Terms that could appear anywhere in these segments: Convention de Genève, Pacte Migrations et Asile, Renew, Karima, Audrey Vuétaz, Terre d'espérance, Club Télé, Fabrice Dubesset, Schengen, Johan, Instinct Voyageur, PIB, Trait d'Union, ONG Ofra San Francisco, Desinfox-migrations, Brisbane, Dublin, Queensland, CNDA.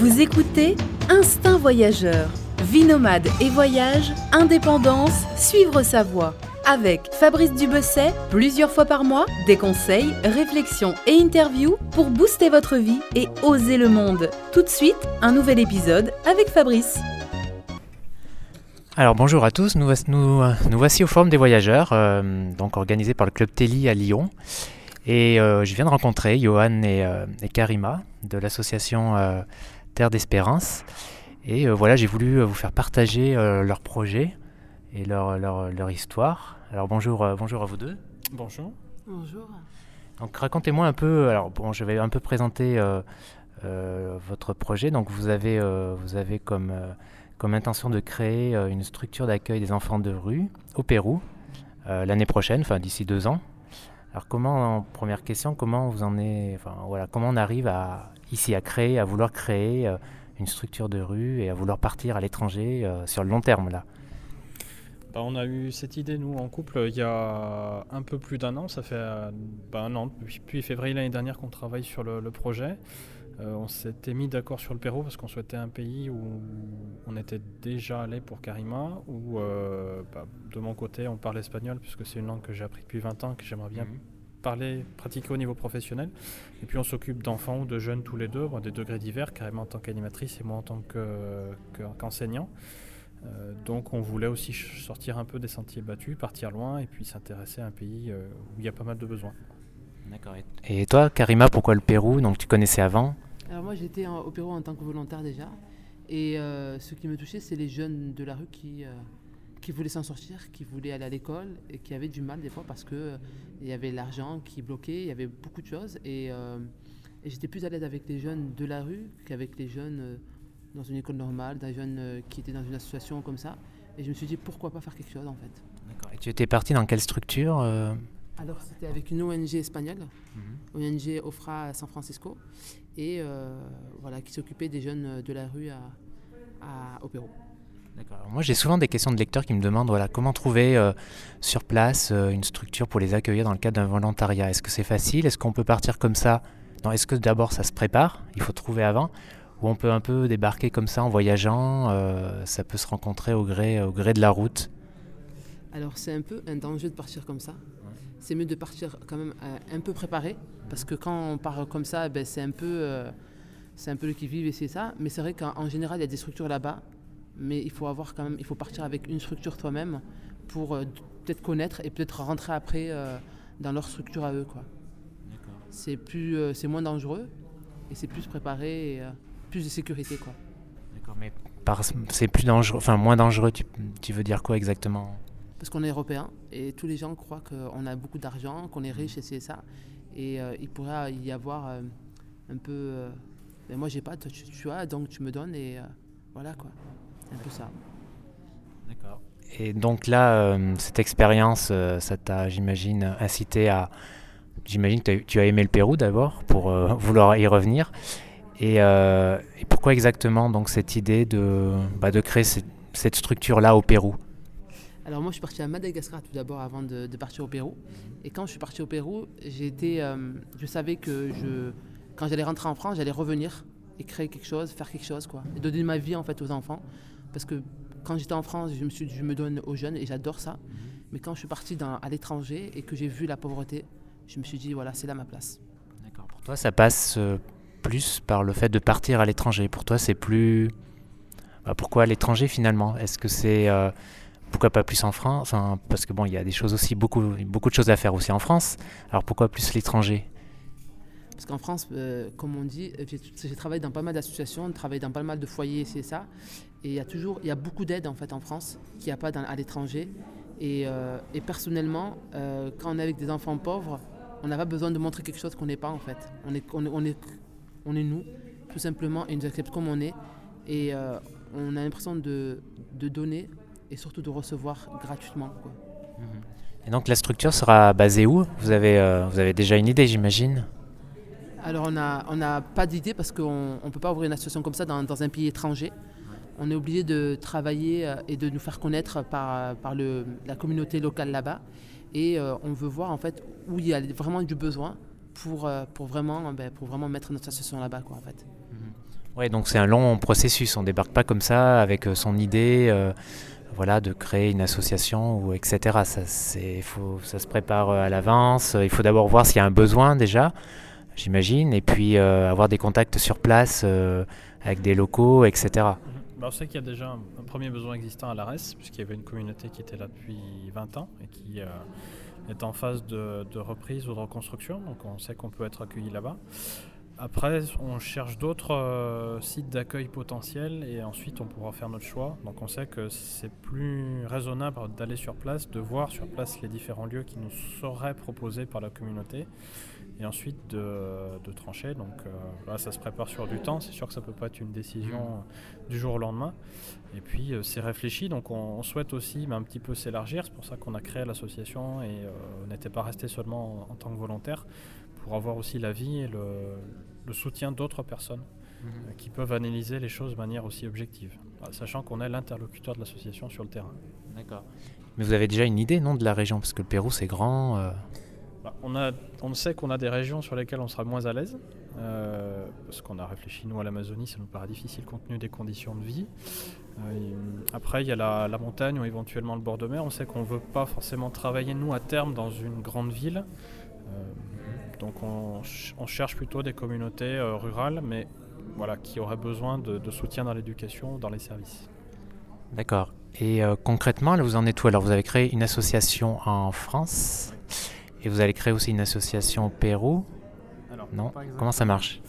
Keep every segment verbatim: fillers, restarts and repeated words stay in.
Vous écoutez Instinct Voyageur, vie nomade et voyage, indépendance, suivre sa voie. Avec Fabrice Dubesset, plusieurs fois par mois, des conseils, réflexions et interviews pour booster votre vie et oser le monde. Tout de suite, un nouvel épisode avec Fabrice. Alors bonjour à tous, nous, nous, nous voici au Forum des Voyageurs, euh, donc organisé par le Club Télé à Lyon. Et euh, je viens de rencontrer Johan et, euh, et Karima de l'association euh, Terre d'espérance. Et euh, voilà, j'ai voulu vous faire partager euh, leur projet et leur, leur, leur histoire. Alors bonjour, euh, bonjour à vous deux. Bonjour. Bonjour. Donc racontez-moi un peu, alors bon, je vais un peu présenter euh, euh, votre projet. Donc vous avez, euh, vous avez comme, euh, comme intention de créer euh, une structure d'accueil des enfants de rue au Pérou euh, l'année prochaine, enfin d'ici deux ans. Alors comment, première question, comment vous en est, enfin voilà, comment on arrive à, ici à créer, à vouloir créer euh, une structure de rue et à vouloir partir à l'étranger euh, sur le long terme là? Bah, on a eu cette idée, nous, en couple, il y a un peu plus d'un an. Ça fait bah, un an, depuis février l'année dernière, qu'on travaille sur le, le projet. Euh, on s'était mis d'accord sur le Pérou parce qu'on souhaitait un pays où on était déjà allé pour Karima, où, euh, bah, de mon côté, on parle espagnol, puisque c'est une langue que j'ai appris depuis vingt ans, que j'aimerais bien mmh. parler, pratiquer au niveau professionnel. Et puis, on s'occupe d'enfants ou de jeunes tous les deux, bon, des degrés divers, Karima en tant qu'animatrice et moi en tant que, que, qu'enseignant. Euh, donc on voulait aussi sortir un peu des sentiers battus, partir loin et puis s'intéresser à un pays euh, où il y a pas mal de besoins. D'accord. Et toi, Karima, pourquoi le Pérou? Donc tu connaissais avant? Alors moi j'étais en, au Pérou en tant que volontaire déjà et euh, ce qui me touchait c'est les jeunes de la rue qui, euh, qui voulaient s'en sortir, qui voulaient aller à l'école et qui avaient du mal des fois parce qu'il euh, y avait l'argent qui bloquait, il y avait beaucoup de choses et, euh, et j'étais plus à l'aise avec les jeunes de la rue qu'avec les jeunes... Euh, dans une école normale, d'un jeune qui était dans une association comme ça. Et je me suis dit, pourquoi pas faire quelque chose, en fait. D'accord. Et tu étais partie dans quelle structure euh... Alors, c'était avec une O N G espagnole, mm-hmm. O N G Ofra San Francisco, et euh, voilà, qui s'occupait des jeunes de la rue à, à, au Pérou. D'accord. Alors, moi, j'ai souvent des questions de lecteurs qui me demandent voilà, comment trouver euh, sur place euh, une structure pour les accueillir dans le cadre d'un volontariat. Est-ce que c'est facile? Est-ce qu'on peut partir comme ça? Non, est-ce que d'abord, ça se prépare? Il faut trouver avant. Où on peut un peu débarquer comme ça en voyageant, euh, ça peut se rencontrer au gré, au gré de la route. Alors c'est un peu un danger de partir comme ça. C'est mieux de partir quand même euh, un peu préparé, parce que quand on part comme ça, ben, c'est un peu, euh, c'est un peu le qui-vive et c'est ça. Mais c'est vrai qu'en général, il y a des structures là-bas, mais il faut avoir quand même, il faut partir avec une structure toi-même pour euh, peut-être connaître et peut-être rentrer après euh, dans leur structure à eux, quoi. D'accord. C'est plus, euh, c'est moins dangereux et c'est plus préparé. Et, euh, plus de sécurité, quoi. D'accord, mais par, c'est plus dangereux, enfin moins dangereux, tu, tu veux dire quoi exactement? Parce qu'on est européen et tous les gens croient qu'on a beaucoup d'argent, qu'on est riche et c'est ça. Et euh, il pourrait y avoir euh, un peu... Euh, ben moi, j'ai pas, toi, tu, tu as, donc tu me donnes et euh, voilà, quoi. C'est un peu ça. D'accord. Et donc là, euh, cette expérience, euh, ça t'a, j'imagine, incité à... J'imagine que tu as aimé le Pérou d'abord pour euh, vouloir y revenir. Et, euh, et pourquoi exactement donc, cette idée de, bah, de créer cette, cette structure-là au Pérou? Alors moi, je suis partie à Madagascar tout d'abord avant de, de partir au Pérou. Et quand je suis partie au Pérou, j'ai été, euh, je savais que je, quand j'allais rentrer en France, j'allais revenir et créer quelque chose, faire quelque chose, quoi. Et donner ma vie en fait aux enfants. Parce que quand j'étais en France, je me, suis, je me donne aux jeunes et j'adore ça. Mais quand je suis partie dans, à l'étranger et que j'ai vu la pauvreté, je me suis dit, voilà, c'est là ma place. D'accord. Pour toi, ça passe... Euh... plus par le fait de partir à l'étranger. Pour toi, c'est plus... Bah, pourquoi à l'étranger, finalement? Est-ce que c'est... Euh, pourquoi pas plus en France? Enfin, parce que bon, il y a des choses aussi, beaucoup, beaucoup de choses à faire aussi en France. Alors, pourquoi plus l'étranger? Parce qu'en France, euh, comme on dit, j'ai, j'ai travaillé dans pas mal d'associations, travaillé dans pas mal de foyers, c'est ça. Et il y a toujours... Il y a beaucoup d'aide, en fait, en France, qu'il n'y a pas dans, à l'étranger. Et, euh, et personnellement, euh, quand on est avec des enfants pauvres, on n'a pas besoin de montrer quelque chose qu'on n'est pas, en fait. On est... On est, on est On est nous, tout simplement, et ils nous acceptent comme on est. Et euh, on a l'impression de, de donner et surtout de recevoir gratuitement, quoi. Mmh. Et donc la structure sera basée où? Vous avez, euh, vous avez déjà une idée, j'imagine? Alors on n'a on a pas d'idée parce qu'on ne peut pas ouvrir une association comme ça dans, dans un pays étranger. On est obligé de travailler et de nous faire connaître par, par le, la communauté locale là-bas. Et euh, on veut voir en fait où il y a vraiment du besoin. Pour, pour, vraiment, pour vraiment mettre notre association là-bas, quoi, en fait. Mmh. Ouais, donc c'est un long processus, on ne débarque pas comme ça avec son idée euh, voilà, de créer une association, ou et cetera. Ça, c'est, faut, ça se prépare à l'avance, il faut d'abord voir s'il y a un besoin déjà, j'imagine, et puis euh, avoir des contacts sur place euh, avec des locaux, et cetera. Bah, on sait qu'il y a déjà un, un premier besoin existant à l'A R E S, puisqu'il y avait une communauté qui était là depuis vingt ans et qui... Euh, est en phase de, de reprise ou de reconstruction, donc on sait qu'on peut être accueilli là-bas. Après, on cherche d'autres euh, sites d'accueil potentiels et ensuite on pourra faire notre choix. Donc on sait que c'est plus raisonnable d'aller sur place, de voir sur place les différents lieux qui nous seraient proposés par la communauté et ensuite de, de trancher. Donc euh, là, ça se prépare sur du temps, c'est sûr que ça ne peut pas être une décision du jour au lendemain. Et puis euh, c'est réfléchi, donc on, on souhaite aussi bah, un petit peu s'élargir, c'est pour ça qu'on a créé l'association et euh, on n'était pas resté seulement en, en tant que volontaire, pour avoir aussi l'avis et le, le soutien d'autres personnes mmh. euh, qui peuvent analyser les choses de manière aussi objective, sachant qu'on est l'interlocuteur de l'association sur le terrain. D'accord. Mais vous avez déjà une idée, non, de la région, parce que le Pérou, c'est grand. Euh... Bah, on, a, on sait qu'on a des régions sur lesquelles on sera moins à l'aise, euh, parce qu'on a réfléchi, nous, à l'Amazonie, ça nous paraît difficile compte tenu des conditions de vie. Euh, après, il y a la, la montagne ou éventuellement le bord de mer. On sait qu'on ne veut pas forcément travailler, nous, à terme, dans une grande ville. Euh, Donc on, ch- on cherche plutôt des communautés euh, rurales, mais voilà, qui auraient besoin de, de soutien dans l'éducation, dans les services. D'accord. Et euh, concrètement, là, vous en êtes où ? Alors, vous avez créé une association en France, et vous allez créer aussi une association au Pérou. Alors, non ? Comment ça marche ?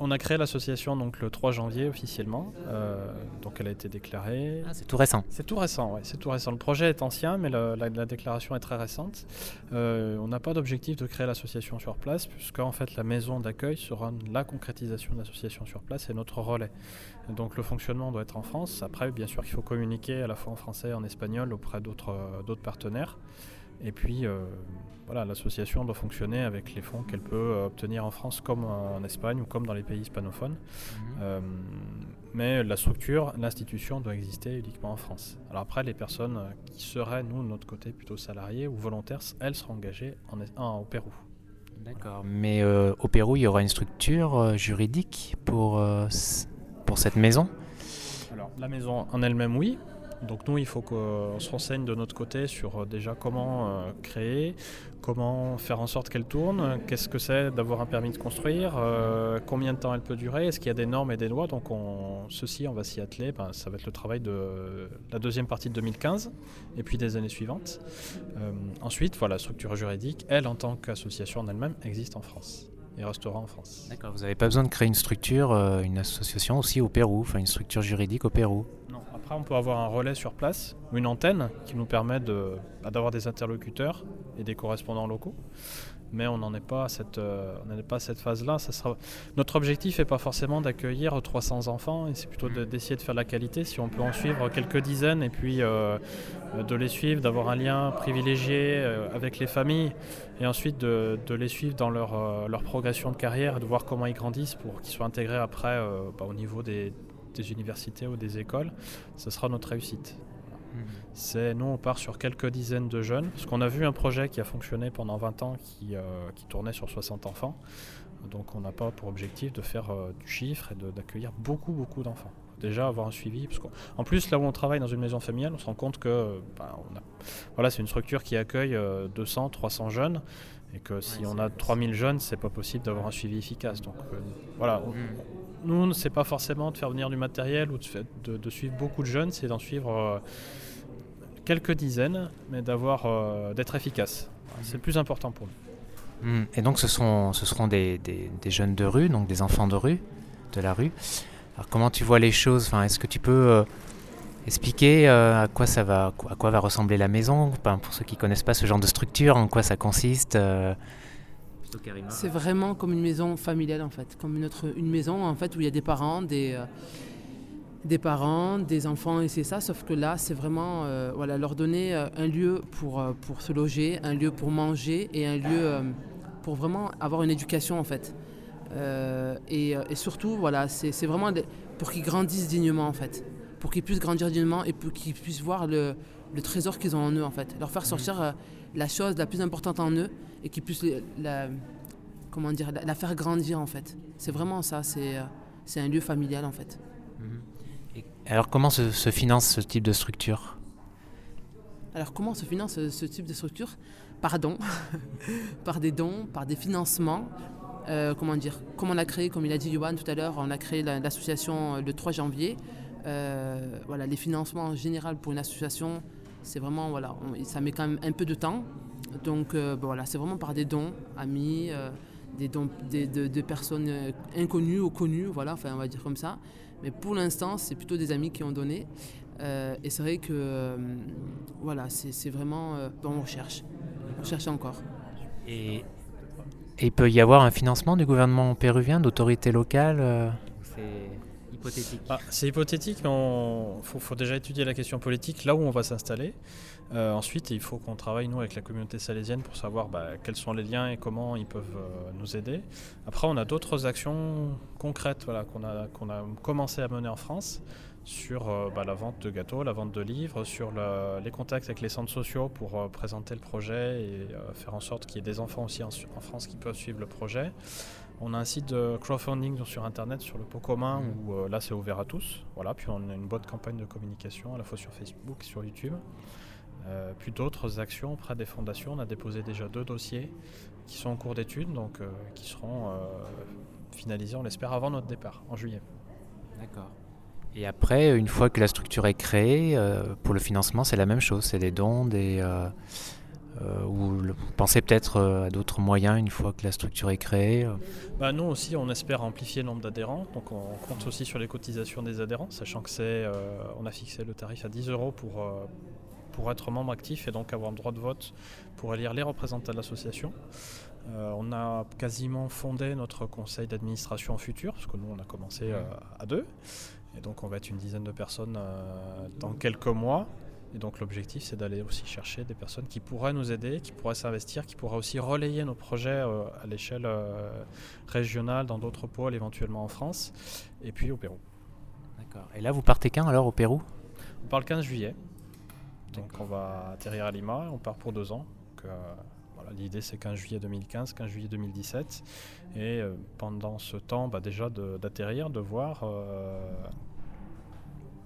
On a créé l'association donc, le trois janvier officiellement, euh, donc elle a été déclarée. Ah, c'est tout récent. C'est tout récent, oui, c'est tout récent. Le projet est ancien, mais le, la, la déclaration est très récente. Euh, on n'a pas d'objectif de créer l'association sur place, puisque en fait, la maison d'accueil sera la concrétisation de l'association sur place et notre relais. Donc le fonctionnement doit être en France. Après, bien sûr, il faut communiquer à la fois en français et en espagnol auprès d'autres, d'autres partenaires. Et puis, euh, voilà, l'association doit fonctionner avec les fonds qu'elle peut obtenir en France comme en Espagne ou comme dans les pays hispanophones. Mmh. Euh, mais la structure, l'institution doit exister uniquement en France. Alors après, les personnes qui seraient, nous, de notre côté, plutôt salariées ou volontaires, elles seront engagées en, en, au Pérou. D'accord. Mais euh, au Pérou, il y aura une structure euh, juridique pour, euh, pour cette maison ? Alors, la maison en elle-même, oui. Donc nous, il faut qu'on se renseigne de notre côté sur déjà comment euh, créer, comment faire en sorte qu'elle tourne, qu'est-ce que c'est d'avoir un permis de construire, euh, combien de temps elle peut durer, est-ce qu'il y a des normes et des lois. Donc on, ceci, on va s'y atteler, ben, ça va être le travail de la deuxième partie de deux mille quinze et puis des années suivantes. Euh, ensuite, voilà, la structure juridique, elle, en tant qu'association en elle-même, existe en France et restera en France. D'accord, vous n'avez pas besoin de créer une structure, euh, une association aussi au Pérou, enfin une structure juridique au Pérou ? Non. Après, on peut avoir un relais sur place, une antenne qui nous permet de, d'avoir des interlocuteurs et des correspondants locaux. Mais on n'en est pas à cette, euh, on n'en est pas à cette phase-là. Ça sera... Notre objectif n'est pas forcément d'accueillir trois cents enfants, et c'est plutôt de, d'essayer de faire de la qualité. Si on peut en suivre quelques dizaines et puis euh, de les suivre, d'avoir un lien privilégié euh, avec les familles et ensuite de, de les suivre dans leur, euh, leur progression de carrière, de voir comment ils grandissent pour qu'ils soient intégrés après euh, bah, au niveau des... des universités ou des écoles, ça sera notre réussite. Mmh. C'est, nous, on part sur quelques dizaines de jeunes, parce qu'on a vu un projet qui a fonctionné pendant vingt ans, qui, euh, qui tournait sur soixante enfants, donc on n'a pas pour objectif de faire euh, du chiffre et de, d'accueillir beaucoup, beaucoup d'enfants. Déjà avoir un suivi, parce qu'en plus, là où on travaille dans une maison familiale, on se rend compte que bah, on a, voilà, c'est une structure qui accueille euh, deux cents, trois cents jeunes, et que si ouais, on a trois mille jeunes, c'est pas possible d'avoir un suivi efficace. Donc euh, voilà. On, mmh. Nous, c'est pas forcément de faire venir du matériel ou de, de, de suivre beaucoup de jeunes, c'est d'en suivre euh, quelques dizaines, mais d'avoir, euh, d'être efficace. C'est le plus important pour nous. Mmh. Et donc, ce, sont, ce seront des, des, des jeunes de rue, donc des enfants de rue, de la rue. Alors, comment tu vois les choses ? Enfin, est-ce que tu peux euh, expliquer euh, à quoi ça va, à quoi va ressembler la maison ? Enfin, pour ceux qui connaissent pas ce genre de structure, en quoi ça consiste euh... C'est vraiment comme une maison familiale en fait, comme une, autre, une maison en fait où il y a des parents, des, euh, des parents, des enfants et c'est ça. Sauf que là, c'est vraiment euh, voilà, leur donner euh, un lieu pour, euh, pour se loger, un lieu pour manger et un lieu euh, pour vraiment avoir une éducation en fait. Euh, et, et surtout, voilà, c'est, c'est vraiment des, pour qu'ils grandissent dignement en fait, pour qu'ils puissent grandir dignement et pour qu'ils puissent voir le, le trésor qu'ils ont en eux en fait, leur faire sortir euh, la chose la plus importante en eux. Et qui puisse la, la, comment dire, la, la faire grandir en fait. C'est vraiment ça, c'est, c'est un lieu familial en fait. Et alors comment se, se finance ce type de structure ? Alors comment se finance ce, ce type de structure ? Par dons, par des dons, par des financements. Euh, comment dire ? Comme on l'a créé, comme il a dit Johan tout à l'heure, on a créé la, l'association le trois janvier. Euh, voilà, les financements en général pour une association, c'est vraiment, voilà, on, ça met quand même un peu de temps. Donc euh, bon, voilà, c'est vraiment par des dons, amis, euh, des dons des, de, de personnes inconnues ou connues, voilà, enfin on va dire comme ça. Mais pour l'instant, c'est plutôt des amis qui ont donné. Euh, et c'est vrai que euh, voilà, c'est, c'est vraiment euh, bon, on cherche, on cherche encore. Et il peut y avoir un financement du gouvernement péruvien, d'autorités locales euh... C'est hypothétique. Ah, c'est hypothétique, mais il faut, faut déjà étudier la question politique, là où on va s'installer. Euh, ensuite, il faut qu'on travaille, nous, avec la communauté salésienne pour savoir bah, quels sont les liens et comment ils peuvent euh, nous aider. Après, on a d'autres actions concrètes voilà, qu'on a, qu'on a commencé à mener en France sur euh, bah, la vente de gâteaux, la vente de livres, sur le, les contacts avec les centres sociaux pour euh, présenter le projet et euh, faire en sorte qu'il y ait des enfants aussi en, en France qui peuvent suivre le projet. On a un site de crowdfunding sur Internet, sur le pot commun, mmh. où euh, là, c'est ouvert à tous. Voilà. Puis on a une bonne campagne de communication, à la fois sur Facebook et sur YouTube. Euh, puis d'autres actions auprès des fondations. On a déposé déjà deux dossiers qui sont en cours d'étude, donc euh, qui seront euh, finalisés, on l'espère, avant notre départ, en juillet. D'accord. Et après, une fois que la structure est créée, euh, pour le financement, c'est la même chose. C'est des dons, des... Euh, euh, ou le, pensez peut-être euh, à d'autres moyens une fois que la structure est créée euh. Bah nous aussi, on espère amplifier le nombre d'adhérents. Donc on compte aussi sur les cotisations des adhérents, sachant que c'est... Euh, on a fixé le tarif à dix euros pour... Euh, pour être membre actif et donc avoir le droit de vote pour élire les représentants de l'association. Euh, on a quasiment fondé notre conseil d'administration futur, parce que nous on a commencé euh, à deux, et donc on va être une dizaine de personnes euh, dans quelques mois, et donc l'objectif c'est d'aller aussi chercher des personnes qui pourraient nous aider, qui pourraient s'investir, qui pourraient aussi relayer nos projets euh, à l'échelle euh, régionale, dans d'autres pôles éventuellement en France, et puis au Pérou. D'accord. Et là vous partez quand alors au Pérou ? On part le quinze juillet. Donc on va atterrir à Lima, on part pour deux ans. Donc, euh, voilà, l'idée c'est quinze juillet deux mille quinze, quinze juillet deux mille dix-sept. Et euh, pendant ce temps, bah, déjà de, d'atterrir, de voir...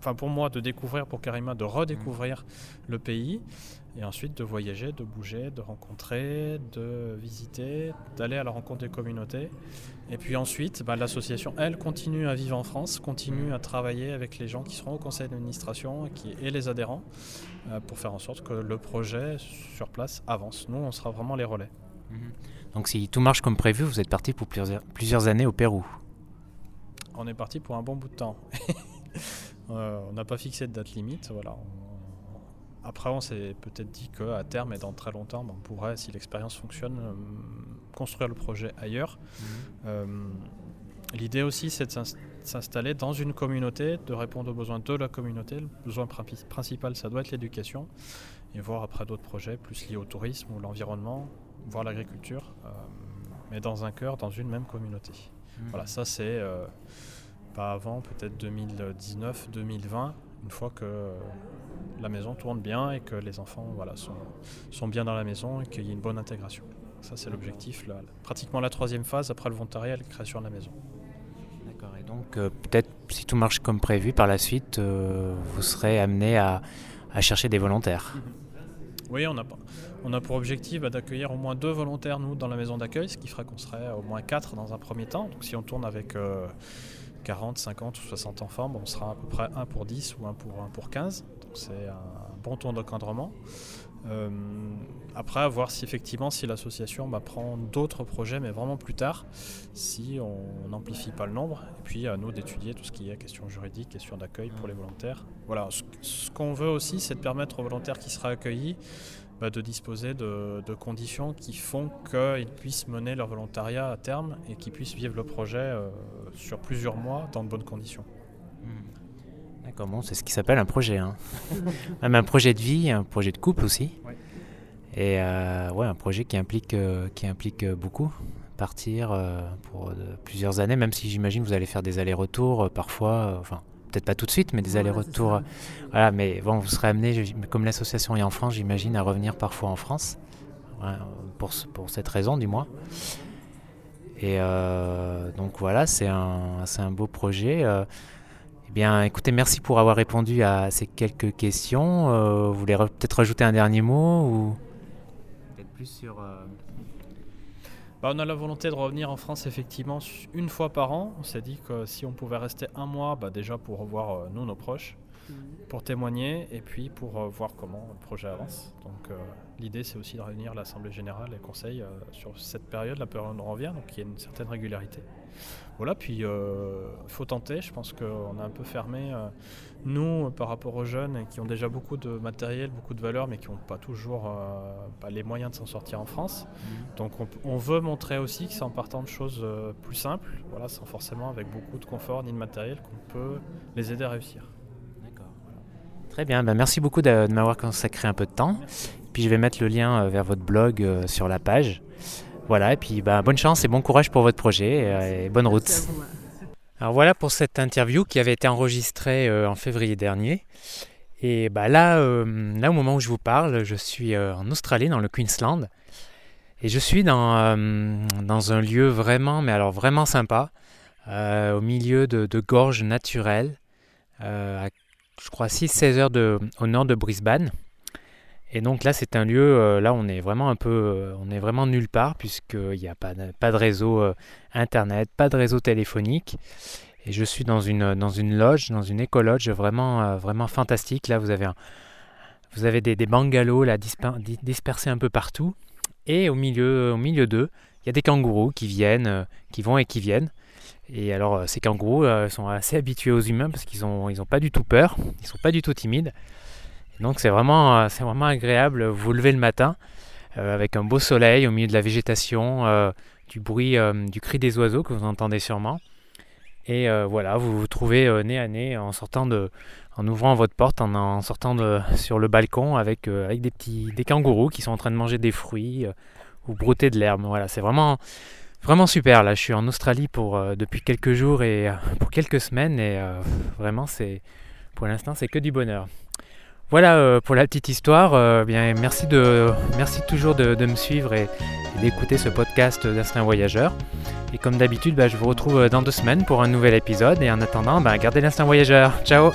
Enfin euh, pour moi, de découvrir, pour Karima, de redécouvrir mmh. le pays. Et ensuite de voyager, de bouger, de rencontrer, de visiter, d'aller à la rencontre des communautés. Et puis ensuite, bah, l'association, elle, continue à vivre en France, continue à travailler avec les gens qui seront au conseil d'administration et les adhérents euh, pour faire en sorte que le projet sur place avance. Nous, on sera vraiment les relais. Donc si tout marche comme prévu, vous êtes parti pour plusieurs, plusieurs années au Pérou. On est parti pour un bon bout de temps. euh, on n'a pas fixé de date limite, voilà. Après, on s'est peut-être dit qu'à terme et dans très longtemps, on pourrait, si l'expérience fonctionne, construire le projet ailleurs. Mmh. Euh, l'idée aussi, c'est de s'installer dans une communauté, de répondre aux besoins de la communauté. Le besoin principal, ça doit être l'éducation. Et voir après d'autres projets, plus liés au tourisme ou l'environnement, voire l'agriculture, euh, mais dans un cœur, dans une même communauté. Mmh. Voilà, ça c'est euh, pas avant, peut-être deux mille dix-neuf, deux mille vingt, une fois que... Euh, la maison tourne bien et que les enfants voilà, sont, sont bien dans la maison et qu'il y ait une bonne intégration. Ça, c'est l'objectif, là, pratiquement la troisième phase après le volontariat et la création de la maison. D'accord, et donc euh, peut-être, si tout marche comme prévu, par la suite, euh, vous serez amené à, à chercher des volontaires. Mm-hmm. Oui, on a, on a pour objectif bah, d'accueillir au moins deux volontaires, nous, dans la maison d'accueil, ce qui fera qu'on serait au moins quatre dans un premier temps. Donc si on tourne avec... Euh, quarante, cinquante ou soixante enfants, bon, on sera à peu près un pour dix ou un pour quinze. Donc c'est un bon taux d'encadrement. Euh, après, à voir si effectivement si l'association bah, prend d'autres projets, mais vraiment plus tard, si on n'amplifie pas le nombre. Et puis à nous d'étudier tout ce qui est question juridique, question d'accueil pour les volontaires. Voilà, ce, ce qu'on veut aussi, c'est de permettre aux volontaires qui seraient accueillis bah, de disposer de, de conditions qui font qu'ils puissent mener leur volontariat à terme et qu'ils puissent vivre le projet euh, sur plusieurs mois dans de bonnes conditions. Mmh. D'accord, bon, c'est ce qui s'appelle un projet. Hein. Même un projet de vie, un projet de couple aussi. Ouais. Et euh, ouais, un projet qui implique, euh, qui implique beaucoup. Partir euh, pour euh, plusieurs années, même si j'imagine que vous allez faire des allers-retours euh, parfois... Euh, enfin, peut-être pas tout de suite, mais des allers-retours. Voilà, voilà, mais bon, vous serez amené, comme l'association est en France, j'imagine, à revenir parfois en France, pour, pour cette raison, du moins. Et euh, donc voilà, c'est un, c'est un beau projet. Euh, eh bien, écoutez, merci pour avoir répondu à ces quelques questions. Euh, vous voulez re- peut-être rajouter un dernier mot ou peut-être plus sur... Euh... Bah, on a la volonté de revenir en France effectivement une fois par an. On s'est dit que si on pouvait rester un mois, bah, déjà pour revoir euh, nous, nos proches, pour témoigner et puis pour euh, voir comment le projet avance. Donc euh, l'idée c'est aussi de réunir l'Assemblée Générale et le Conseil euh, sur cette période, la période où on revient, donc il y a une certaine régularité. Voilà, puis euh, faut tenter, je pense qu'on a un peu fermé euh, nous par rapport aux jeunes qui ont déjà beaucoup de matériel, beaucoup de valeur mais qui n'ont pas toujours euh, pas les moyens de s'en sortir en France. Mmh. Donc on, on veut montrer aussi que c'est en partant de choses euh, plus simples, voilà, sans forcément avec beaucoup de confort ni de matériel qu'on peut les aider à réussir. Très bien, ben merci beaucoup de, de m'avoir consacré un peu de temps. Puis je vais mettre le lien vers votre blog euh, sur la page. Voilà, et puis ben, bonne chance et bon courage pour votre projet euh, et bonne route. Alors voilà pour cette interview qui avait été enregistrée euh, en février dernier. Et ben là, euh, là, au moment où je vous parle, je suis euh, en Australie, dans le Queensland. Et je suis dans, euh, dans un lieu vraiment, mais alors vraiment sympa, euh, au milieu de, de gorges naturelles, euh, à je crois six à seize heures de, au nord de Brisbane. Et donc là, c'est un lieu, euh, là on est vraiment un peu, euh, on est vraiment nulle part puisqu'il n'y a pas de, pas de réseau euh, internet, pas de réseau téléphonique. Et je suis dans une, dans une loge, dans une écologe vraiment, euh, vraiment fantastique. Là, vous avez, un, vous avez des, des bungalows là, disper, dispersés un peu partout. Et au milieu, au milieu d'eux, il y a des kangourous qui viennent, euh, qui vont et qui viennent. Et alors ces kangourous euh, sont assez habitués aux humains parce qu'ils ont ils ont pas du tout peur, ils sont pas du tout timides. Et donc c'est vraiment euh, c'est vraiment agréable. Vous vous levez le matin euh, avec un beau soleil au milieu de la végétation, euh, du bruit, euh, du cri des oiseaux que vous entendez sûrement. Et euh, voilà, vous vous trouvez euh, nez à nez en sortant de, en ouvrant votre porte, en, en sortant de, sur le balcon avec euh, avec des petits des kangourous qui sont en train de manger des fruits euh, ou brouter de l'herbe. Voilà, c'est vraiment Vraiment super, là je suis en Australie pour, euh, depuis quelques jours et euh, pour quelques semaines et euh, vraiment c'est, pour l'instant c'est que du bonheur. Voilà euh, pour la petite histoire, euh, bien, merci, de, merci toujours de, de me suivre et, et d'écouter ce podcast d'Instinct Voyageur. Et comme d'habitude, bah, je vous retrouve dans deux semaines pour un nouvel épisode et en attendant, bah, gardez l'Instinct Voyageur. Ciao!